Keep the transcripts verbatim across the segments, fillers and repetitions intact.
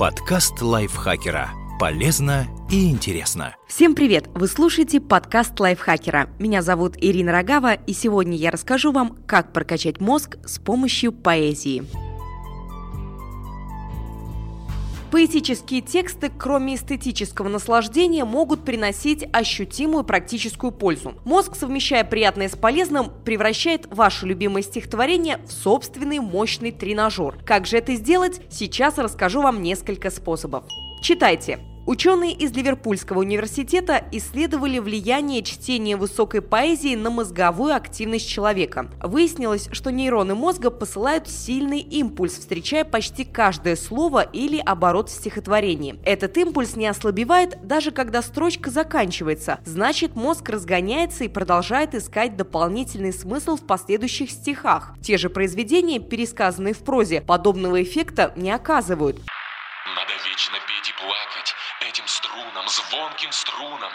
Подкаст лайфхакера. Полезно и интересно. Всем привет! Вы слушаете подкаст лайфхакера. Меня зовут Ирина Рогава, и сегодня я расскажу вам, как прокачать мозг с помощью поэзии. Поэтические тексты, кроме эстетического наслаждения, могут приносить ощутимую практическую пользу. Мозг, совмещая приятное с полезным, превращает ваше любимое стихотворение в собственный мощный тренажер. Как же это сделать? Сейчас расскажу вам несколько способов. Читайте. Ученые из Ливерпульского университета исследовали влияние чтения высокой поэзии на мозговую активность человека. Выяснилось, что нейроны мозга посылают сильный импульс, встречая почти каждое слово или оборот в стихотворении. Этот импульс не ослабевает, даже когда строчка заканчивается. Значит, мозг разгоняется и продолжает искать дополнительный смысл в последующих стихах. Те же произведения, пересказанные в прозе, подобного эффекта не оказывают. Надо вечно петь и плакать этим струнам, звонким струнам.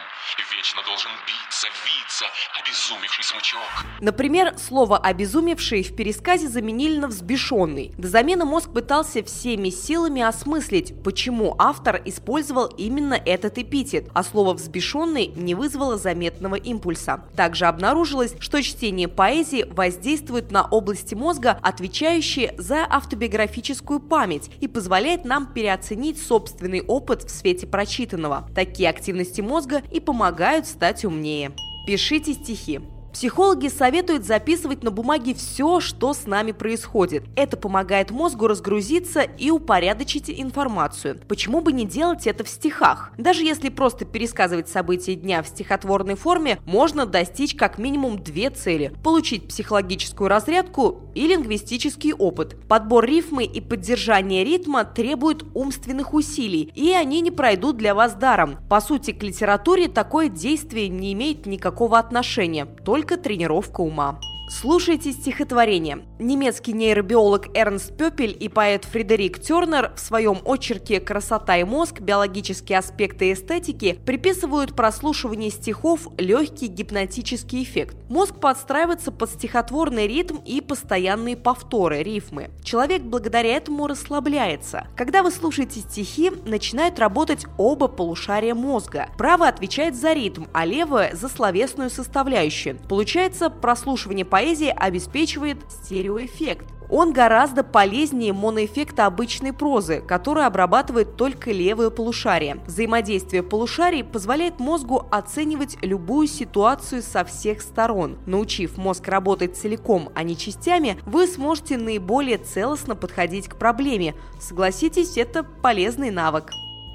Вечно должен биться, виться, обезумевший смычок. Например, слово «обезумевший» в пересказе заменили на «взбешенный». До замены мозг пытался всеми силами осмыслить, почему автор использовал именно этот эпитет, а слово «взбешенный» не вызвало заметного импульса. Также обнаружилось, что чтение поэзии воздействует на области мозга, отвечающие за автобиографическую память, и позволяет нам переосмыслить оценить собственный опыт в свете прочитанного. Такие активности мозга и помогают стать умнее. Пишите стихи. Психологи советуют записывать на бумаге все, что с нами происходит. Это помогает мозгу разгрузиться и упорядочить информацию. Почему бы не делать это в стихах? Даже если просто пересказывать события дня в стихотворной форме, можно достичь как минимум две цели – получить психологическую разрядку и лингвистический опыт. Подбор рифмы и поддержание ритма требуют умственных усилий, и они не пройдут для вас даром. По сути, к литературе такое действие не имеет никакого отношения, только тренировка ума. Слушайте стихотворение. Немецкий нейробиолог Эрнст Пёппель и поэт Фридерик Тёрнер в своем очерке «Красота и мозг. Биологические аспекты эстетики» приписывают прослушиванию стихов легкий гипнотический эффект. Мозг подстраивается под стихотворный ритм и постоянные повторы, рифмы. Человек благодаря этому расслабляется. Когда вы слушаете стихи, начинают работать оба полушария мозга. Правое отвечает за ритм, а левое – за словесную составляющую. Получается, прослушивание по Поэзия обеспечивает стереоэффект. Он гораздо полезнее моноэффекта обычной прозы, которая обрабатывает только левое полушарие. Взаимодействие полушарий позволяет мозгу оценивать любую ситуацию со всех сторон. Научив мозг работать целиком, а не частями, вы сможете наиболее целостно подходить к проблеме. Согласитесь, это полезный навык.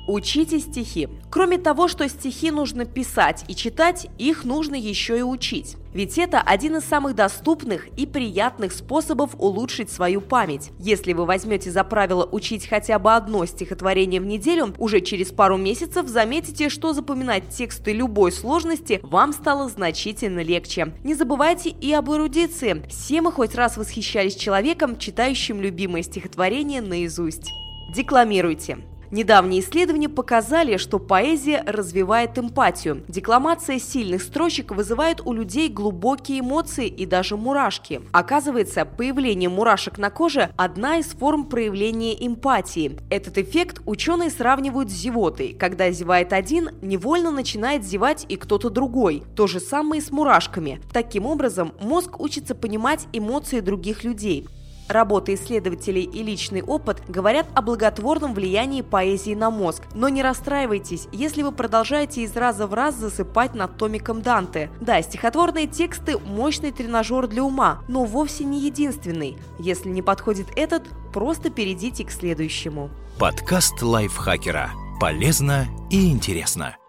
Учите стихи. Кроме того, что стихи нужно писать и читать, их нужно еще и учить. Ведь это один из самых доступных и приятных способов улучшить свою память. Если вы возьмете за правило учить хотя бы одно стихотворение в неделю, уже через пару месяцев заметите, что запоминать тексты любой сложности вам стало значительно легче. Не забывайте и об эрудиции. Все мы хоть раз восхищались человеком, читающим любимое стихотворение наизусть. Декламируйте. Недавние исследования показали, что поэзия развивает эмпатию. Декламация сильных строчек вызывает у людей глубокие эмоции и даже мурашки. Оказывается, появление мурашек на коже – одна из форм проявления эмпатии. Этот эффект ученые сравнивают с зевотой. Когда зевает один, невольно начинает зевать и кто-то другой. То же самое и с мурашками. Таким образом, мозг учится понимать эмоции других людей. Работы исследователей и личный опыт говорят о благотворном влиянии поэзии на мозг. Но не расстраивайтесь, если вы продолжаете из раза в раз засыпать над томиком Данте. Да, стихотворные тексты – мощный тренажер для ума, но вовсе не единственный. Если не подходит этот, просто перейдите к следующему. Подкаст лайфхакера. Полезно и интересно.